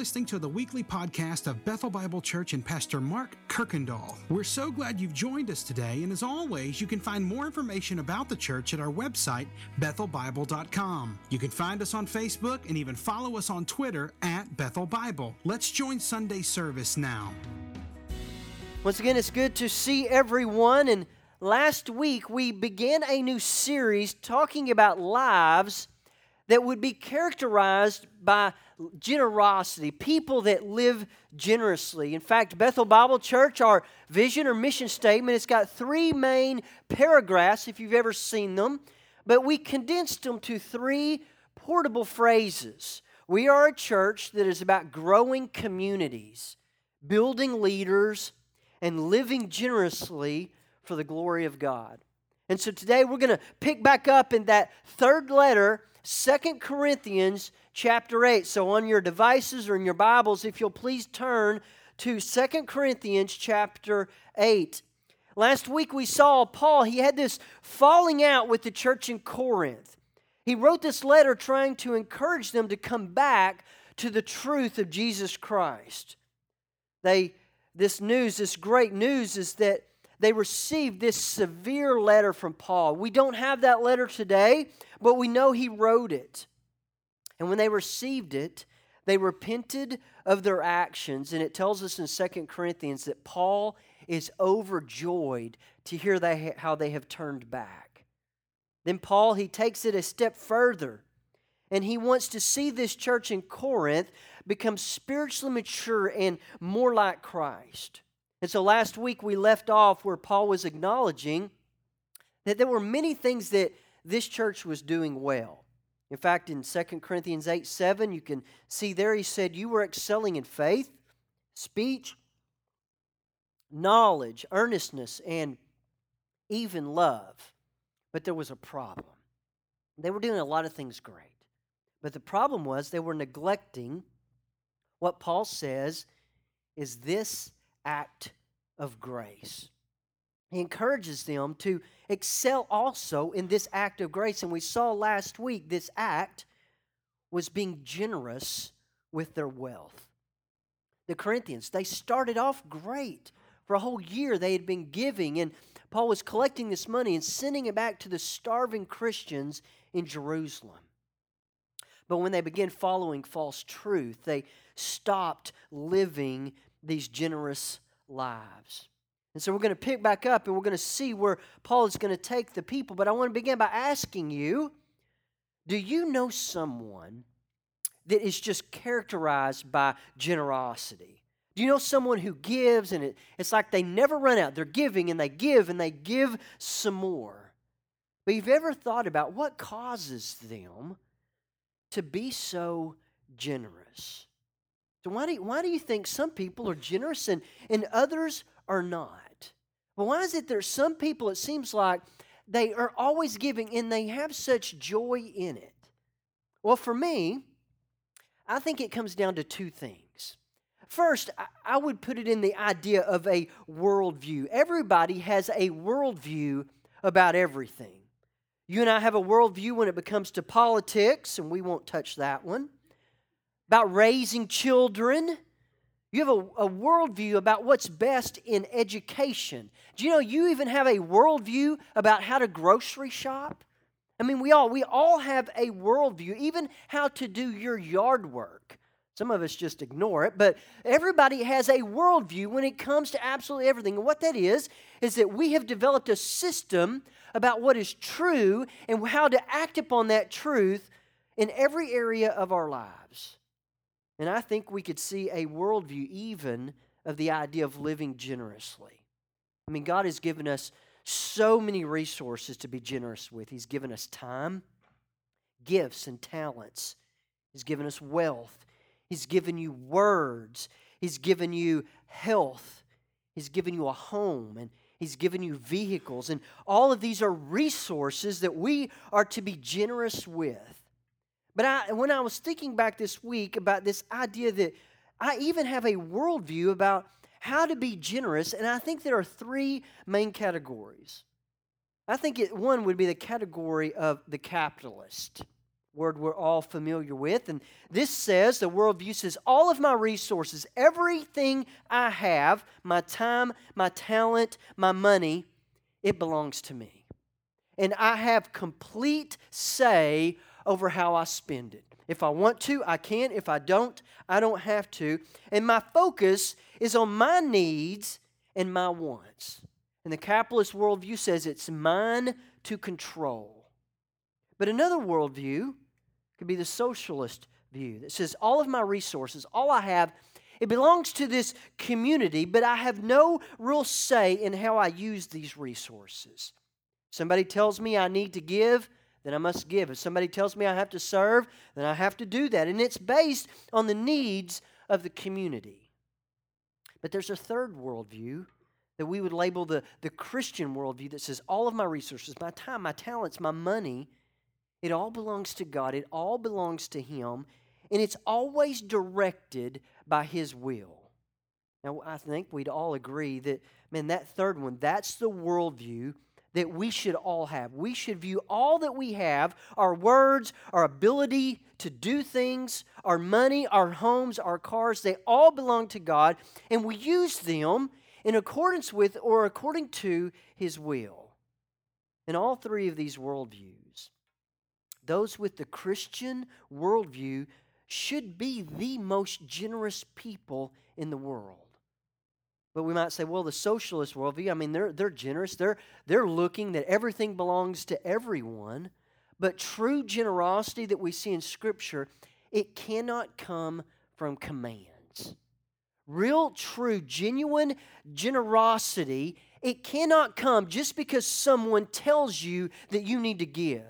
listening to the weekly podcast of Bethel Bible Church and Pastor Mark Kirkendall. We're so glad you've joined us today, and as always, you can find more information about the church at our website, BethelBible.com. You can find us on Facebook and even follow us on Twitter at Bethel Bible. Let's join Sunday service now. Once again, it's good to see everyone, and last week we began a new series talking about lives that would be characterized by generosity, people that live generously. In fact, Bethel Bible Church, our vision or mission statement, it's got three main paragraphs, if you've ever seen them, but we condensed them to three portable phrases. We are a church that is about growing communities, building leaders, and living generously for the glory of God. And so today we're going to pick back up in that third letter, 2 Corinthians chapter 8. So on your devices or in your Bibles, if you'll please turn to 2 Corinthians chapter 8. Last week we saw Paul, he had this falling out with the church in Corinth. He wrote this letter trying to encourage them to come back to the truth of Jesus Christ. This great news is that they received this severe letter from Paul. We don't have that letter today, but we know he wrote it. And when they received it, they repented of their actions. And it tells us in 2 Corinthians that Paul is overjoyed to hear how they have turned back. Then Paul, he takes it a step further. And he wants to see this church in Corinth become spiritually mature and more like Christ. And so last week we left off where Paul was acknowledging that there were many things that this church was doing well. In fact, in 2 Corinthians 8:7, you can see there he said, "You were excelling in faith, speech, knowledge, earnestness, and even love." But there was a problem. They were doing a lot of things great. But the problem was they were neglecting what Paul says is this act of grace. He encourages them to excel also in this act of grace. And we saw last week this act was being generous with their wealth. The Corinthians, they started off great. For a whole year they had been giving, and Paul was collecting this money and sending it back to the starving Christians in Jerusalem. But when they began following false truth, they stopped living these generous lives. And so we're going to pick back up and we're going to see where Paul is going to take the people. But I want to begin by asking you, do you know someone that is just characterized by generosity? Do you know someone who gives and it's like they never run out? They're giving and they give some more. But you've ever thought about what causes them to be so generous? So why do you think some people are generous and others are not? Well, why is it there's some people, it seems like, they are always giving and they have such joy in it? Well, for me, I think it comes down to two things. First, I would put it in the idea of a worldview. Everybody has a worldview about everything. You and I have a worldview when it comes to politics, and we won't touch that one. About raising children. You have a worldview about what's best in education. Do you know you even have a worldview about how to grocery shop? I mean, we all have a worldview, even how to do your yard work. Some of us just ignore it, but everybody has a worldview when it comes to absolutely everything. And what that is that we have developed a system about what is true and how to act upon that truth in every area of our lives. And I think we could see a worldview even of the idea of living generously. I mean, God has given us so many resources to be generous with. He's given us time, gifts, and talents. He's given us wealth. He's given you words. He's given you health. He's given you a home, and He's given you vehicles. And all of these are resources that we are to be generous with. But when I was thinking back this week about this idea that I even have a worldview about how to be generous, and I think there are three main categories. I think one would be the category of the capitalist. word we're all familiar with. And this says, the worldview says, all of my resources, everything I have, my time, my talent, my money, it belongs to me. And I have complete say over how I spend it. If I want to, I can. If I don't have to. And my focus is on my needs and my wants. And the capitalist worldview says it's mine to control. But another worldview could be the socialist view that says all of my resources, all I have, it belongs to this community, but I have no real say in how I use these resources. Somebody tells me I need to give, then I must give. If somebody tells me I have to serve, then I have to do that. And it's based on the needs of the community. But there's a third worldview that we would label the Christian worldview that says all of my resources, my time, my talents, my money, it all belongs to God. It all belongs to Him. And it's always directed by His will. Now, I think we'd all agree that, man, that third one, that's the worldview that we should all have. We should view all that we have, our words, our ability to do things, our money, our homes, our cars, they all belong to God, and we use them in accordance with or according to His will. In all three of these worldviews, those with the Christian worldview should be the most generous people in the world. But we might say, well, the socialist worldview, I mean, they're generous. They're looking that everything belongs to everyone. But true generosity that we see in Scripture, it cannot come from commands. Real, true, genuine generosity, it cannot come just because someone tells you that you need to give.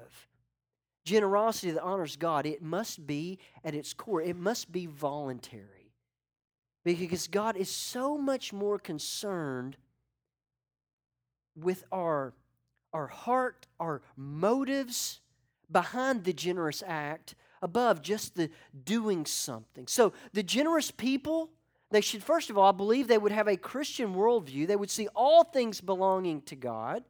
Generosity that honors God, it must be at its core, it must be voluntary. Because God is so much more concerned with our heart, our motives behind the generous act above just the doing something. So the generous people, they should, first of all, I believe they would have a Christian worldview. They would see all things belonging to God.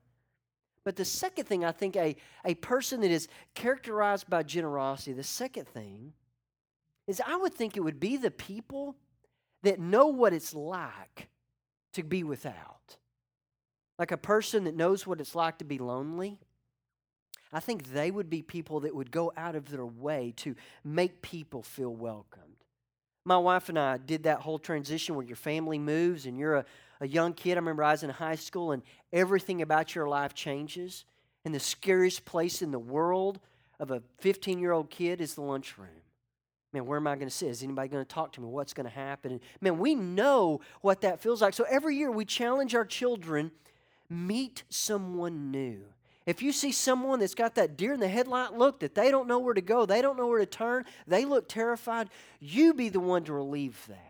But the second thing, I think a person that is characterized by generosity, the second thing is I would think it would be the people that know what it's like to be without. Like a person that knows what it's like to be lonely, I think they would be people that would go out of their way to make people feel welcomed. My wife and I did that whole transition where your family moves and you're a young kid. I remember I was in high school and everything about your life changes. And the scariest place in the world of a 15-year-old kid is the lunchroom. Man, where am I going to sit? Is anybody going to talk to me? What's going to happen? And man, we know what that feels like. So every year we challenge our children, meet someone new. If you see someone that's got that deer in the headlight look, that they don't know where to go, they don't know where to turn, they look terrified, you be the one to relieve that.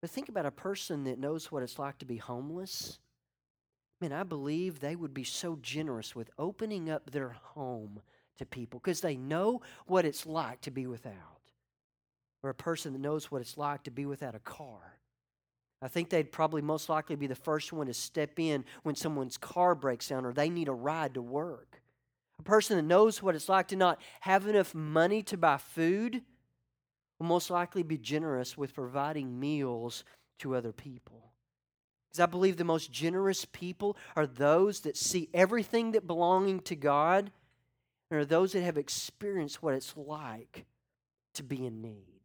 But think about a person that knows what it's like to be homeless. Man, I believe they would be so generous with opening up their home to people because they know what it's like to be without. Or a person that knows what it's like to be without a car. I think they'd probably most likely be the first one to step in when someone's car breaks down or they need a ride to work. A person that knows what it's like to not have enough money to buy food will most likely be generous with providing meals to other people. Because I believe the most generous people are those that see everything that belonging to God and are those that have experienced what it's like to be in need.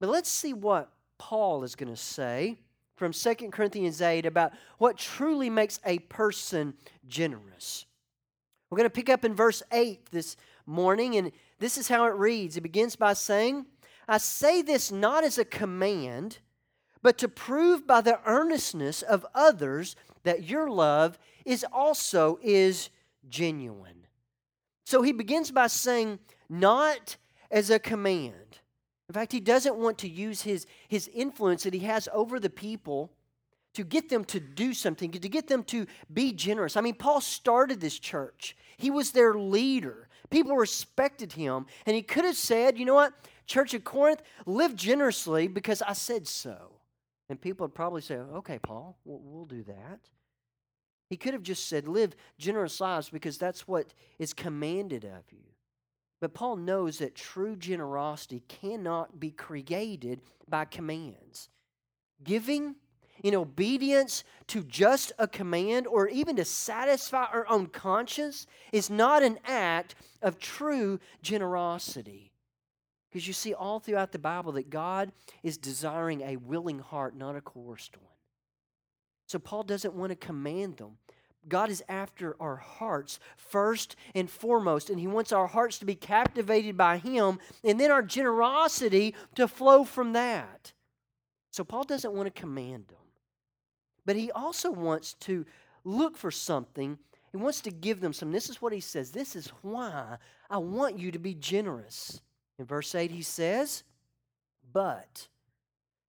But let's see what Paul is going to say from 2 Corinthians 8 about what truly makes a person generous. We're going to pick up in verse 8 this morning, and this is how it reads. It begins by saying, I say this not as a command, but to prove by the earnestness of others that your love is genuine. So he begins by saying, not as a command. In fact, he doesn't want to use his influence that he has over the people to get them to do something, to get them to be generous. I mean, Paul started this church. He was their leader. People respected him. And he could have said, you know what, Church of Corinth, live generously because I said so. And people would probably say, okay, Paul, we'll do that. He could have just said, live generous lives because that's what is commanded of you. But Paul knows that true generosity cannot be created by commands. Giving in obedience to just a command or even to satisfy our own conscience is not an act of true generosity. Because you see all throughout the Bible that God is desiring a willing heart, not a coerced one. So Paul doesn't want to command them. God is after our hearts first and foremost, and He wants our hearts to be captivated by Him and then our generosity to flow from that. So Paul doesn't want to command them, but he also wants to look for something. He wants to give them something. This is what he says. This is why I want you to be generous. In verse 8 he says, but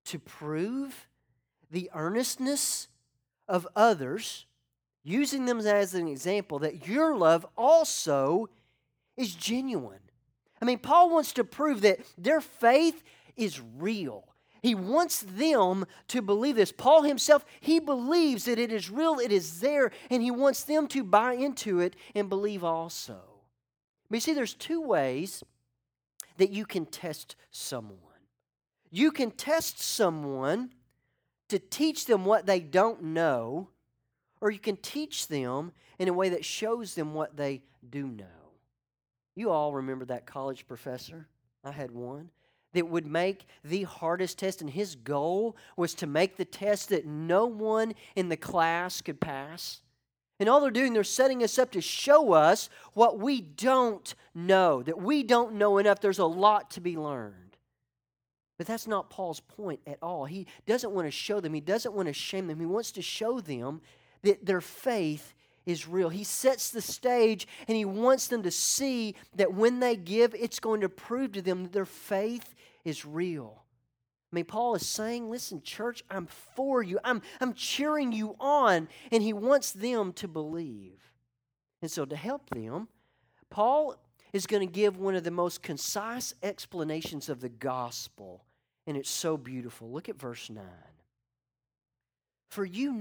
to prove the earnestness of others, using them as an example, that your love also is genuine. I mean, Paul wants to prove that their faith is real. He wants them to believe this. Paul himself, he believes that it is real, it is there, and he wants them to buy into it and believe also. But you see, there's two ways that you can test someone. You can test someone to teach them what they don't know, or you can teach them in a way that shows them what they do know. You all remember that college professor? I had one that would make the hardest test, and his goal was to make the test that no one in the class could pass. And all they're doing, they're setting us up to show us what we don't know, that we don't know enough. There's a lot to be learned. But that's not Paul's point at all. He doesn't want to show them. He doesn't want to shame them. He wants to show them that their faith is real. He sets the stage and he wants them to see that when they give, it's going to prove to them that their faith is real. I mean, Paul is saying, listen, church, I'm for you. I'm cheering you on. And he wants them to believe. And so to help them, Paul is going to give one of the most concise explanations of the gospel. And it's so beautiful. Look at verse 9. For you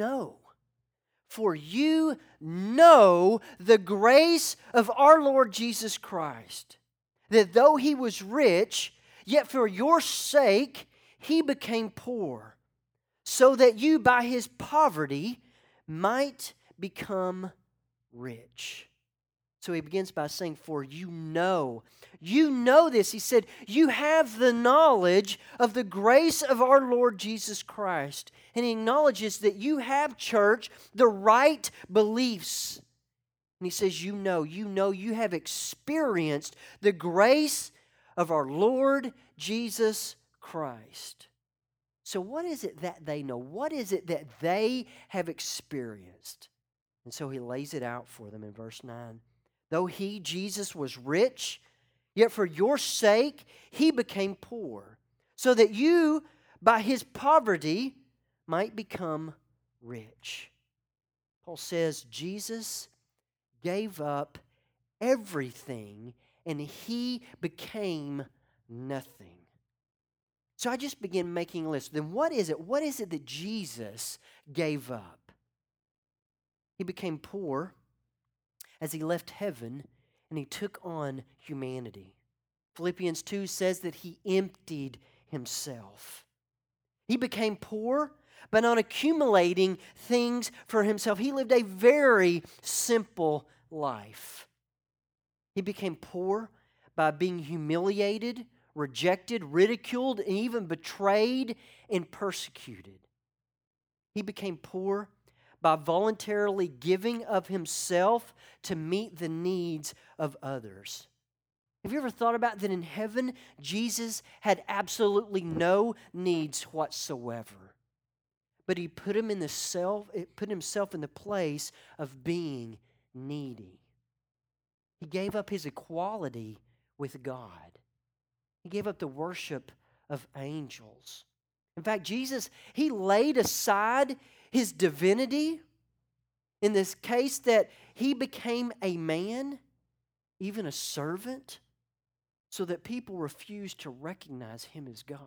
know the grace of our Lord Jesus Christ, that though He was rich, yet for your sake He became poor, so that you by His poverty might become rich. So he begins by saying, for you know. You know this. He said, you have the knowledge of the grace of our Lord Jesus Christ. And he acknowledges that you have, church, the right beliefs. And he says, you know, you have experienced the grace of our Lord Jesus Christ. So what is it that they know? What is it that they have experienced? And so he lays it out for them in verse 9. Though He, Jesus, was rich, yet for your sake He became poor, so that you, by His poverty, might become rich. Paul says, Jesus gave up everything, and He became nothing. So I just begin making a list. Then what is it? What is it that Jesus gave up? He became poor as He left heaven and He took on humanity. Philippians 2 says that He emptied Himself. He became poor by not accumulating things for Himself. He lived a very simple life. He became poor by being humiliated, rejected, ridiculed, and even betrayed and persecuted. He became poor by voluntarily giving of Himself to meet the needs of others. Have you ever thought about that? In heaven, Jesus had absolutely no needs whatsoever, but He put Himself in the place of being needy. He gave up His equality with God. He gave up the worship of angels. In fact, Jesus, He laid aside His divinity, in this case that He became a man, even a servant, so that people refused to recognize Him as God.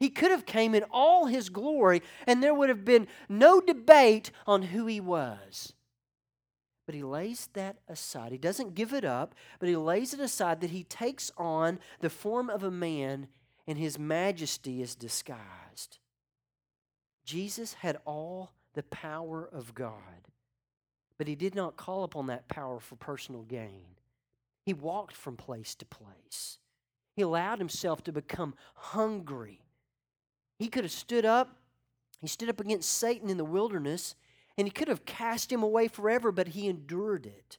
He could have came in all His glory, and there would have been no debate on who He was. But he lays that aside. He doesn't give it up, but he lays it aside, that he takes on the form of a man, and his majesty is disguised. Jesus had all the power of God, but he did not call upon that power for personal gain. He walked from place to place. He allowed himself to become hungry. He could have stood up. He stood up against Satan in the wilderness, and he could have cast him away forever, but he endured it.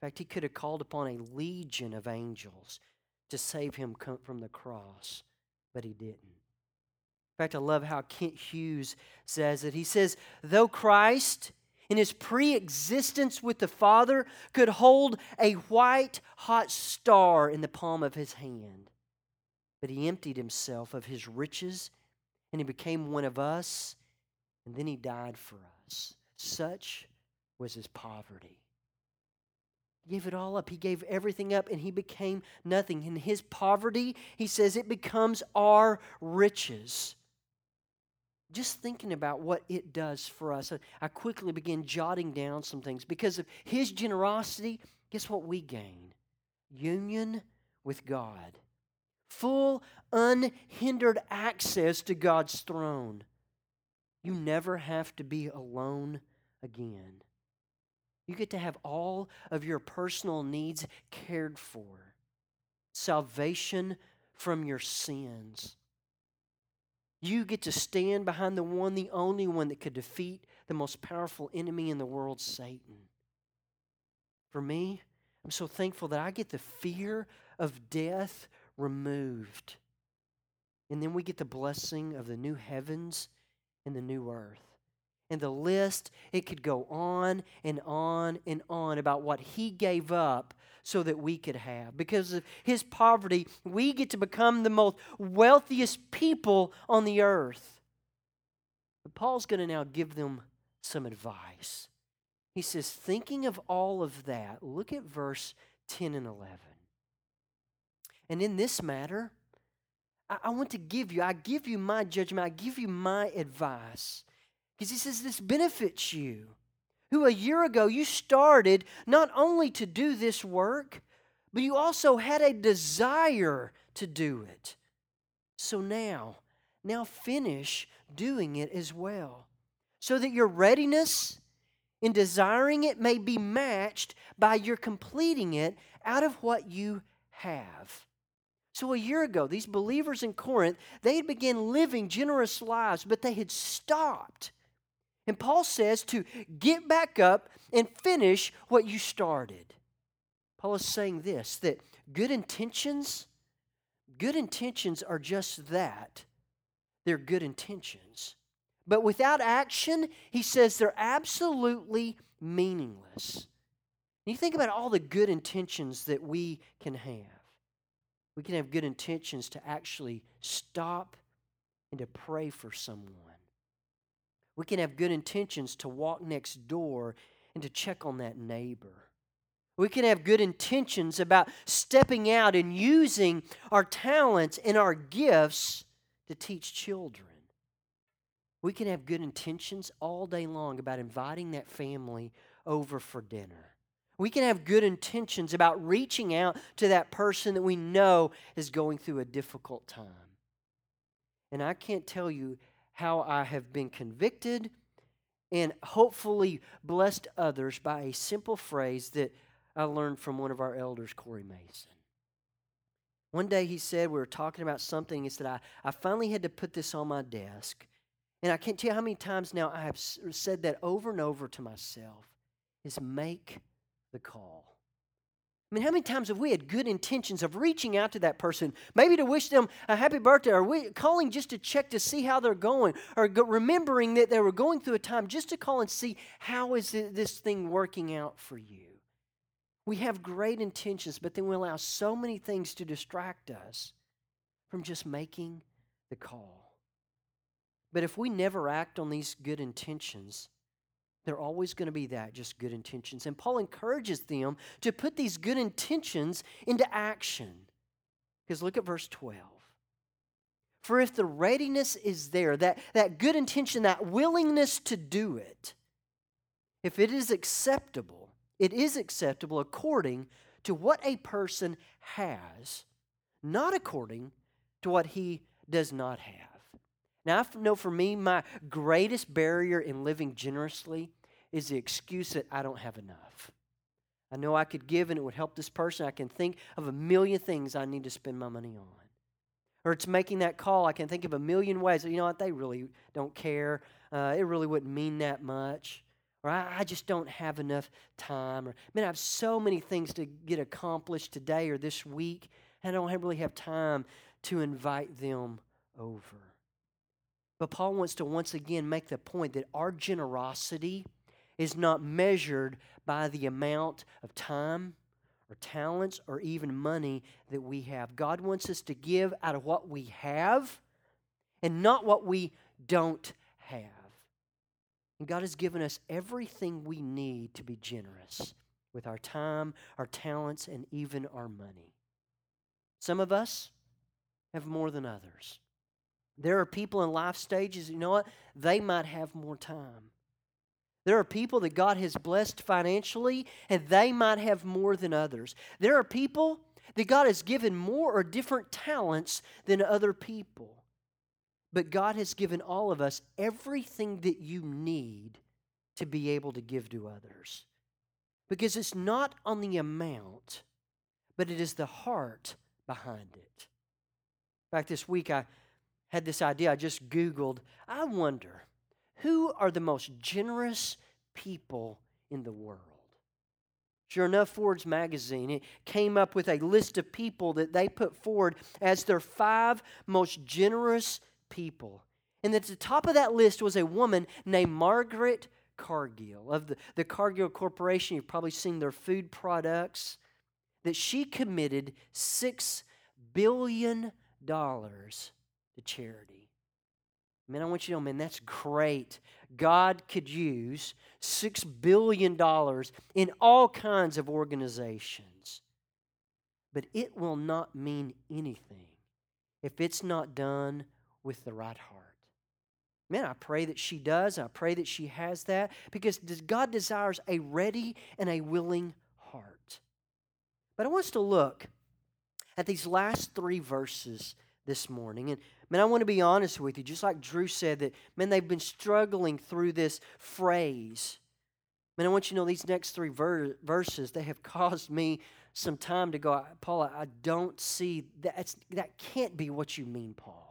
In fact, he could have called upon a legion of angels to save him from the cross, but he didn't. In fact, I love how Kent Hughes says it. He says, though Christ, in his pre-existence with the Father, could hold a white-hot star in the palm of his hand, but he emptied himself of his riches, and he became one of us, and then he died for us. Such was his poverty. He gave it all up. He gave everything up, and he became nothing. In his poverty, he says, it becomes our riches. Just thinking about what it does for us, I quickly begin jotting down some things. Because of his generosity, guess what we gain? Union with God. Full, unhindered access to God's throne. You never have to be alone again. You get to have all of your personal needs cared for. Salvation from your sins. You get to stand behind the one, the only one that could defeat the most powerful enemy in the world, Satan. For me, I'm so thankful that I get the fear of death removed. And then we get the blessing of the new heavens and the new earth. And the list, it could go on and on and on about what he gave up so that we could have. Because of his poverty, we get to become the most wealthiest people on the earth. But Paul's going to now give them some advice. He says, thinking of all of that, look at verse 10 and 11. And in this matter, I give you my judgment, I give you my advice. Because he says this benefits you, who a year ago you started not only to do this work, but you also had a desire to do it. So now finish doing it as well, so that your readiness in desiring it may be matched by your completing it out of what you have. So a year ago, these believers in Corinth, they had begun living generous lives, but they had stopped. And Paul says to get back up and finish what you started. Paul is saying this, that good intentions are just that. They're good intentions. But without action, he says they're absolutely meaningless. And you think about all the good intentions that we can have. We can have good intentions to actually stop and to pray for someone. We can have good intentions to walk next door and to check on that neighbor. We can have good intentions about stepping out and using our talents and our gifts to teach children. We can have good intentions all day long about inviting that family over for dinner. We can have good intentions about reaching out to that person that we know is going through a difficult time. And I can't tell you how I have been convicted and hopefully blessed others by a simple phrase that I learned from one of our elders, Corey Mason. One day he said, we were talking about something, he said, I finally had to put this on my desk. And I can't tell you how many times now I have said that over and over to myself, is make the call. I mean, how many times have we had good intentions of reaching out to that person, maybe to wish them a happy birthday, or calling just to check to see how they're going, or remembering that they were going through a time, just to call and see how is this thing working out for you. We have great intentions, but then we allow so many things to distract us from just making the call. But if we never act on these good intentions, they're always going to be that, just good intentions. And Paul encourages them to put these good intentions into action. Because look at verse 12. For if the readiness is there, that good intention, that willingness to do it, If it is acceptable, it is acceptable according to what a person has, not according to what he does not have. Now, I know for me, my greatest barrier in living generously is the excuse that I don't have enough. I know I could give and it would help this person. I can think of a million things I need to spend my money on. Or it's making that call. I can think of a million ways. You know what? They really don't care. It really wouldn't mean that much. Or I just don't have enough time. Or, man, I have so many things to get accomplished today or this week. And I don't really have time to invite them over. But Paul wants to once again make the point that our generosity is not measured by the amount of time or talents or even money that we have. God wants us to give out of what we have and not what we don't have. And God has given us everything we need to be generous with our time, our talents, and even our money. Some of us have more than others. There are people in life stages, you know what? They might have more time. There are people that God has blessed financially, and they might have more than others. There are people that God has given more or different talents than other people. But God has given all of us everything that you need to be able to give to others. Because it's not on the amount, but it is the heart behind it. In fact, this week I had this idea. I just Googled, I wonder, who are the most generous people in the world? Sure enough, Forbes magazine, it came up with a list of people that they put forward as their 5 most generous people. And at the top of that list was a woman named Margaret Cargill. Of the Cargill Corporation, you've probably seen their food products, that she committed $6 billion to charity. Man, I want you to know, man, that's great. God could use $6 billion in all kinds of organizations. But it will not mean anything if it's not done with the right heart. Man, I pray that she does. I pray that she has that, because God desires a ready and a willing heart. But I want us to look at these last 3 verses this morning. And man, I want to be honest with you. Just like Drew said that, man, they've been struggling through this phrase. Man, I want you to know these next 3 verses, they have caused me some time to go, Paul, I don't see, that can't be what you mean, Paul.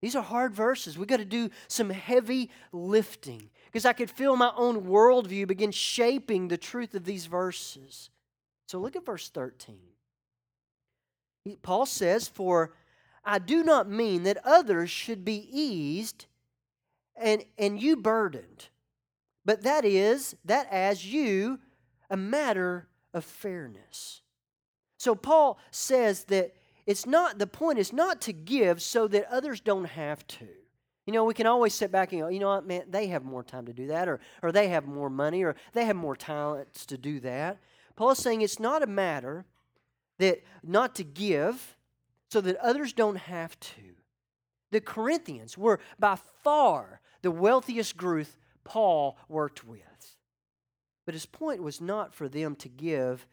These are hard verses. We've got to do some heavy lifting. Because I could feel my own worldview begin shaping the truth of these verses. So look at verse 13. Paul says, for I do not mean that others should be eased and you burdened, but that is, that as you, a matter of fairness. So Paul says that it's not, the point is not to give so that others don't have to. You know, we can always sit back and go, you know what, man, they have more time to do that, or they have more money, or they have more talents to do that. Paul's saying it's not a matter that not to give, so that others don't have to. The Corinthians were by far the wealthiest group Paul worked with. But his point was not for them to give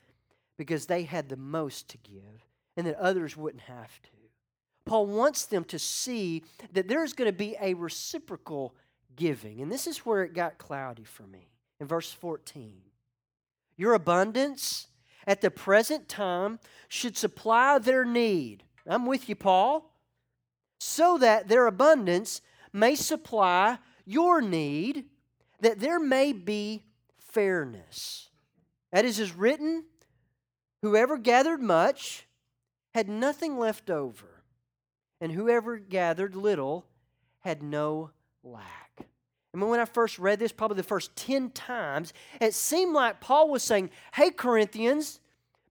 because they had the most to give and that others wouldn't have to. Paul wants them to see that there's going to be a reciprocal giving. And this is where it got cloudy for me. In verse 14, your abundance at the present time should supply their need. I'm with you, Paul. So that their abundance may supply your need, that there may be fairness. That is written, whoever gathered much had nothing left over, and whoever gathered little had no lack. I mean, when I first read this, probably the first 10 times, it seemed like Paul was saying, hey, Corinthians,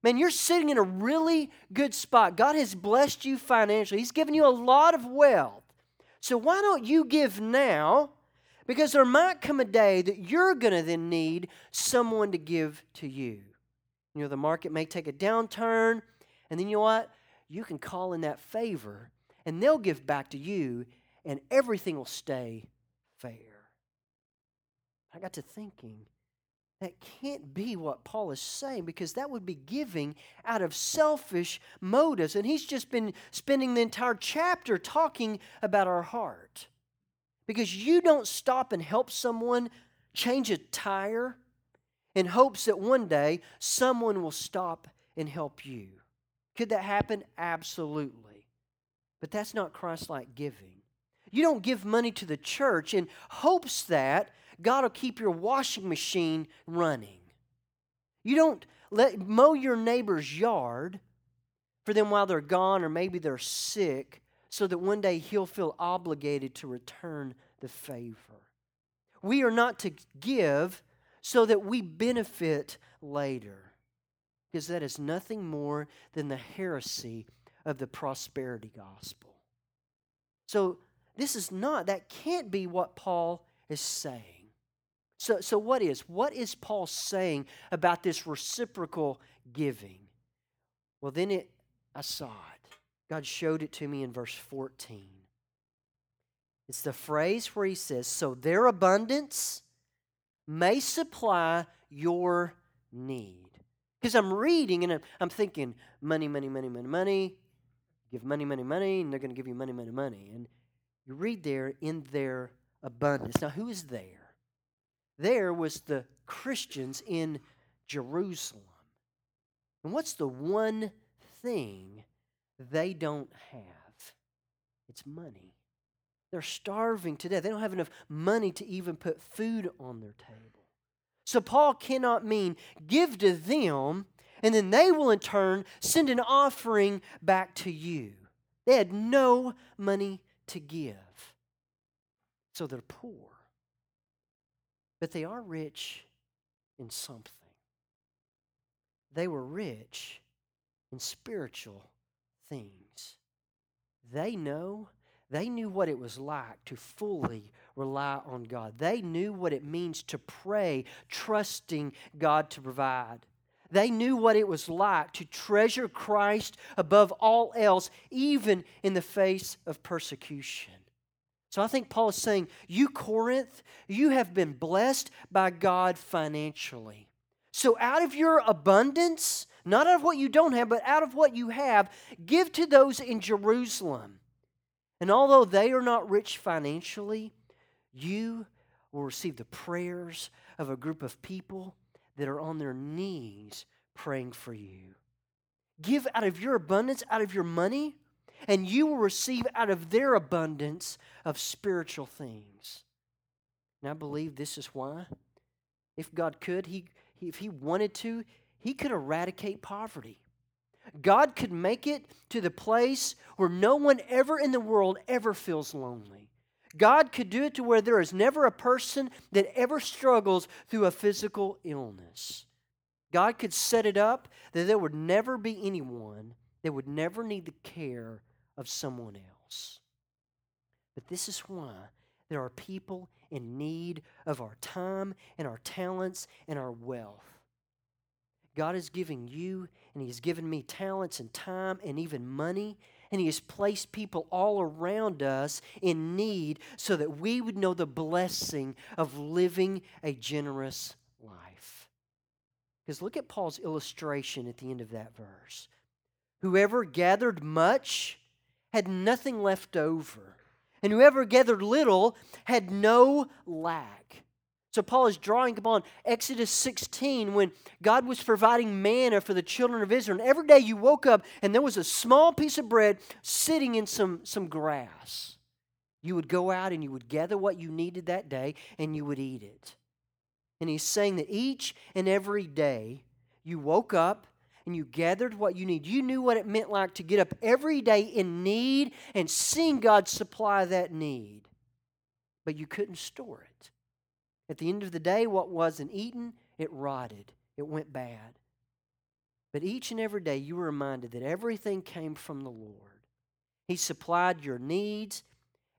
man, you're sitting in a really good spot. God has blessed you financially. He's given you a lot of wealth. So why don't you give now? Because there might come a day that you're going to then need someone to give to you. You know, the market may take a downturn, and then you know what? You can call in that favor, and they'll give back to you, and everything will stay fair. I got to thinking, That can't be what Paul is saying, because that would be giving out of selfish motives. And he's just been spending the entire chapter talking about our heart. Because you don't stop and help someone change a tire in hopes that one day someone will stop and help you. Could that happen? Absolutely. But that's not Christ-like giving. You don't give money to the church in hopes that God will keep your washing machine running. You don't mow your neighbor's yard for them while they're gone or maybe they're sick so that one day he'll feel obligated to return the favor. We are not to give so that we benefit later, because that is nothing more than the heresy of the prosperity gospel. So this is not, that can't be what Paul is saying. So what is Paul saying about this reciprocal giving? Well, then I saw it. God showed it to me in verse 14. It's the phrase where he says, so their abundance may supply your need. Because I'm reading and I'm thinking, money, money, money, money, money. Give money, money, money, and they're going to give you money, money, money. And you read there, in their abundance. Now, who is there? There was the Christians in Jerusalem. And what's the one thing they don't have? It's money. They're starving to death. They don't have enough money to even put food on their table. So Paul cannot mean give to them, and then they will in turn send an offering back to you. They had no money to give. So they're poor, but they are rich in something. They were rich in spiritual things. They knew what it was like to fully rely on God. They knew what it means to pray, trusting God to provide. They knew what it was like to treasure Christ above all else, even in the face of persecution. So I think Paul is saying, you Corinth, you have been blessed by God financially. So out of your abundance, not out of what you don't have, but out of what you have, give to those in Jerusalem. And although they are not rich financially, you will receive the prayers of a group of people that are on their knees praying for you. Give out of your abundance, out of your money, and you will receive out of their abundance of spiritual things. And I believe this is why, if God could, if He wanted to, He could eradicate poverty. God could make it to the place where no one ever in the world ever feels lonely. God could do it to where there is never a person that ever struggles through a physical illness. God could set it up that there would never be anyone that would never need the care of someone else. But this is why there are people in need of our time and our talents and our wealth. God is giving you, and He has given me talents and time and even money, and He has placed people all around us in need so that we would know the blessing of living a generous life. Because look at Paul's illustration at the end of that verse. Whoever gathered much had nothing left over, and whoever gathered little had no lack. So Paul is drawing upon Exodus 16 when God was providing manna for the children of Israel. And every day you woke up and there was a small piece of bread sitting in some grass. You would go out and you would gather what you needed that day and you would eat it. And he's saying that each and every day you woke up and you gathered what you need. You knew what it meant like to get up every day in need and seeing God supply that need. But you couldn't store it. At the end of the day, what wasn't eaten, it rotted. It went bad. But each and every day, you were reminded that everything came from the Lord. He supplied your needs.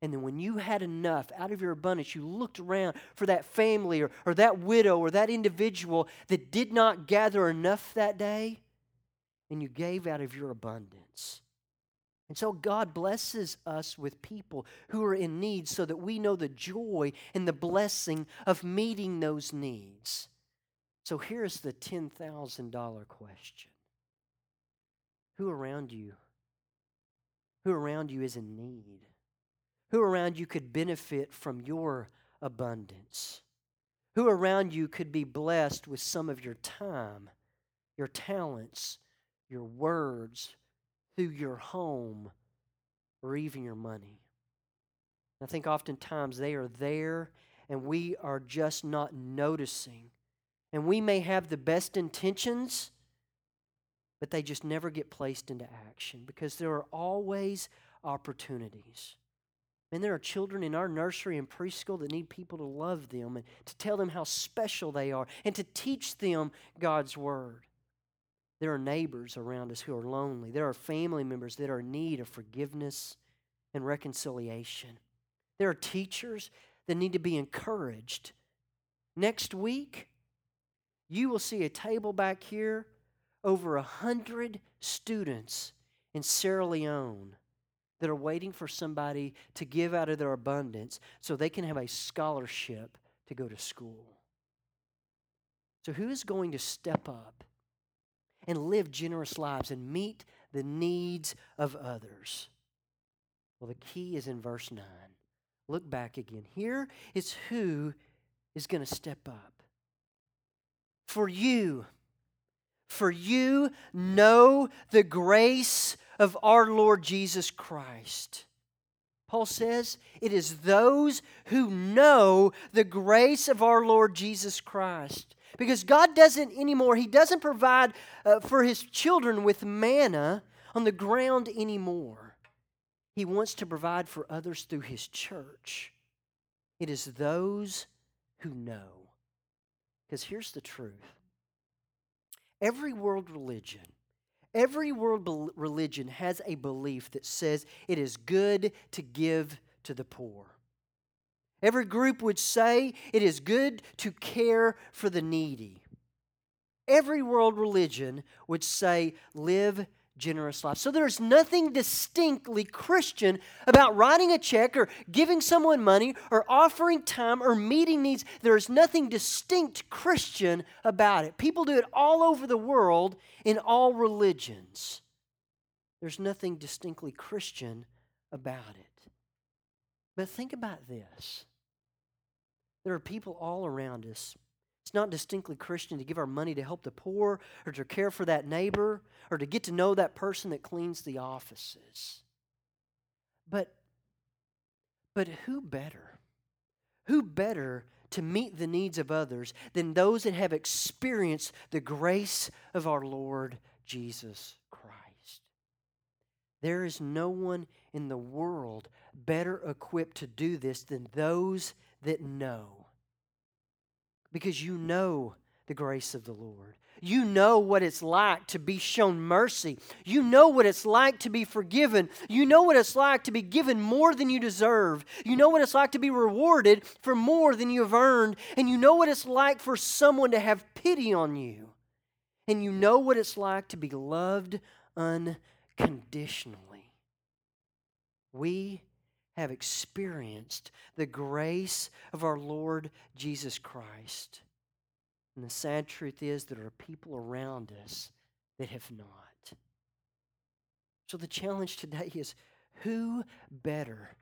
And then when you had enough out of your abundance, you looked around for that family or that widow or that individual that did not gather enough that day. And you gave out of your abundance. And so God blesses us with people who are in need so that we know the joy and the blessing of meeting those needs. So here's the $10,000 question. Who around you is in need? Who around you could benefit from your abundance? Who around you could be blessed with some of your time, your talents, your words, through your home, or even your money? I think oftentimes they are there and we are just not noticing. And we may have the best intentions, but they just never get placed into action because there are always opportunities. And there are children in our nursery and preschool that need people to love them and to tell them how special they are and to teach them God's Word. There are neighbors around us who are lonely. There are family members that are in need of forgiveness and reconciliation. There are teachers that need to be encouraged. Next week, you will see a table back here, over 100 students in Sierra Leone that are waiting for somebody to give out of their abundance so they can have a scholarship to go to school. So who is going to step up and live generous lives and meet the needs of others? Well, the key is in verse 9. Look back again. Here is who is going to step up. For you know the grace of our Lord Jesus Christ. Paul says, it is those who know the grace of our Lord Jesus Christ. Because God doesn't anymore, He doesn't provide for His children with manna on the ground anymore. He wants to provide for others through His church. It is those who know. Because here's the truth. Every world religion has a belief that says it is good to give to the poor. Every group would say it is good to care for the needy. Every world religion would say live generous life. So there's nothing distinctly Christian about writing a check or giving someone money or offering time or meeting needs. There's nothing distinct Christian about it. People do it all over the world in all religions. There's nothing distinctly Christian about it. But think about this. There are people all around us. It's not distinctly Christian to give our money to help the poor or to care for that neighbor or to get to know that person that cleans the offices. But who better? Who better to meet the needs of others than those that have experienced the grace of our Lord Jesus Christ? There is no one in the world better equipped to do this than those that know. Because you know the grace of the Lord. You know what it's like to be shown mercy. You know what it's like to be forgiven. You know what it's like to be given more than you deserve. You know what it's like to be rewarded for more than you have earned. And you know what it's like for someone to have pity on you. And you know what it's like to be loved unconditionally. We have experienced the grace of our Lord Jesus Christ. And the sad truth is there are people around us that have not. So the challenge today is, who better?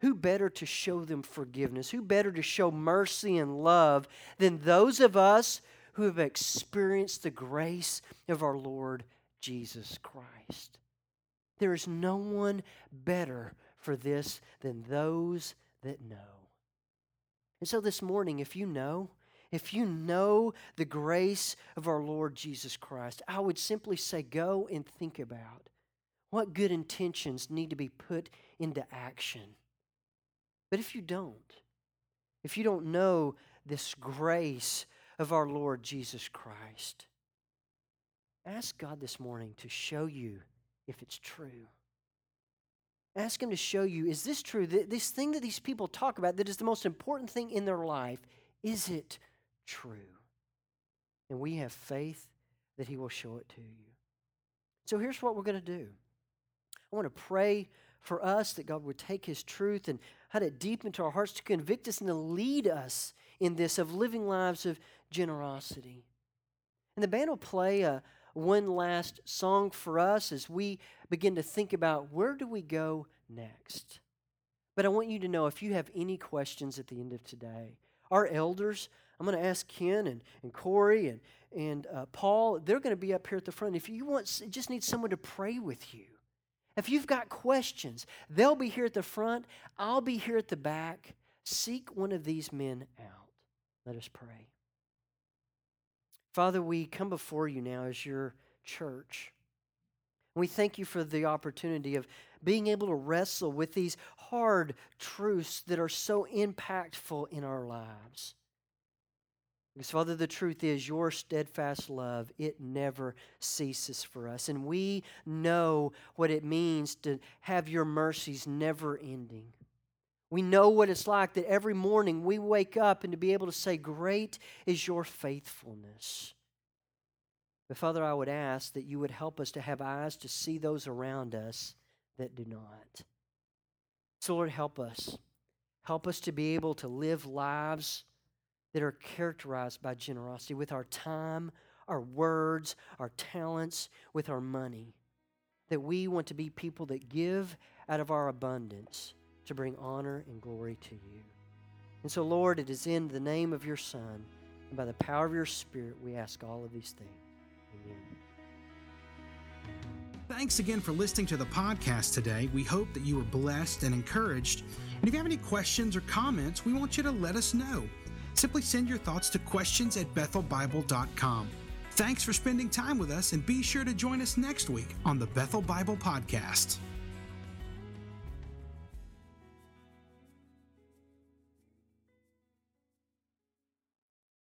Who better to show them forgiveness? Who better to show mercy and love than those of us who have experienced the grace of our Lord Jesus Christ? There is no one better for this than those that know. And so this morning, if you know the grace of our Lord Jesus Christ, I would simply say go and think about what good intentions need to be put into action. But if you don't know this grace of our Lord Jesus Christ, ask God this morning to show you if it's true. Ask Him to show you, is this true? This thing that these people talk about that is the most important thing in their life, is it true? And we have faith that He will show it to you. So here's what we're going to do. I want to pray for us that God would take His truth and hide it deep into our hearts to convict us and to lead us in this of living lives of generosity. And the band will play one last song for us as we begin to think about where do we go next. But I want you to know if you have any questions at the end of today, our elders, I'm going to ask Ken and Corey and Paul, they're going to be up here at the front. If you just need someone to pray with you, if you've got questions, they'll be here at the front. I'll be here at the back. Seek one of these men out. Let us pray. Father, we come before you now as your church. We thank you for the opportunity of being able to wrestle with these hard truths that are so impactful in our lives. Because, Father, the truth is your steadfast love, it never ceases for us. And we know what it means to have your mercies never ending. We know what it's like that every morning we wake up and to be able to say, great is your faithfulness. But, Father, I would ask that you would help us to have eyes to see those around us that do not. So, Lord, help us. Help us to be able to live lives that are characterized by generosity with our time, our words, our talents, with our money. That we want to be people that give out of our abundance to bring honor and glory to you. And so, Lord, it is in the name of your Son and by the power of your Spirit we ask all of these things. Amen. Thanks again for listening to the podcast today. We hope that you were blessed and encouraged. And if you have any questions or comments, we want you to let us know. Simply send your thoughts to questions@BethelBible.com. Thanks for spending time with us, and be sure to join us next week on the Bethel Bible Podcast.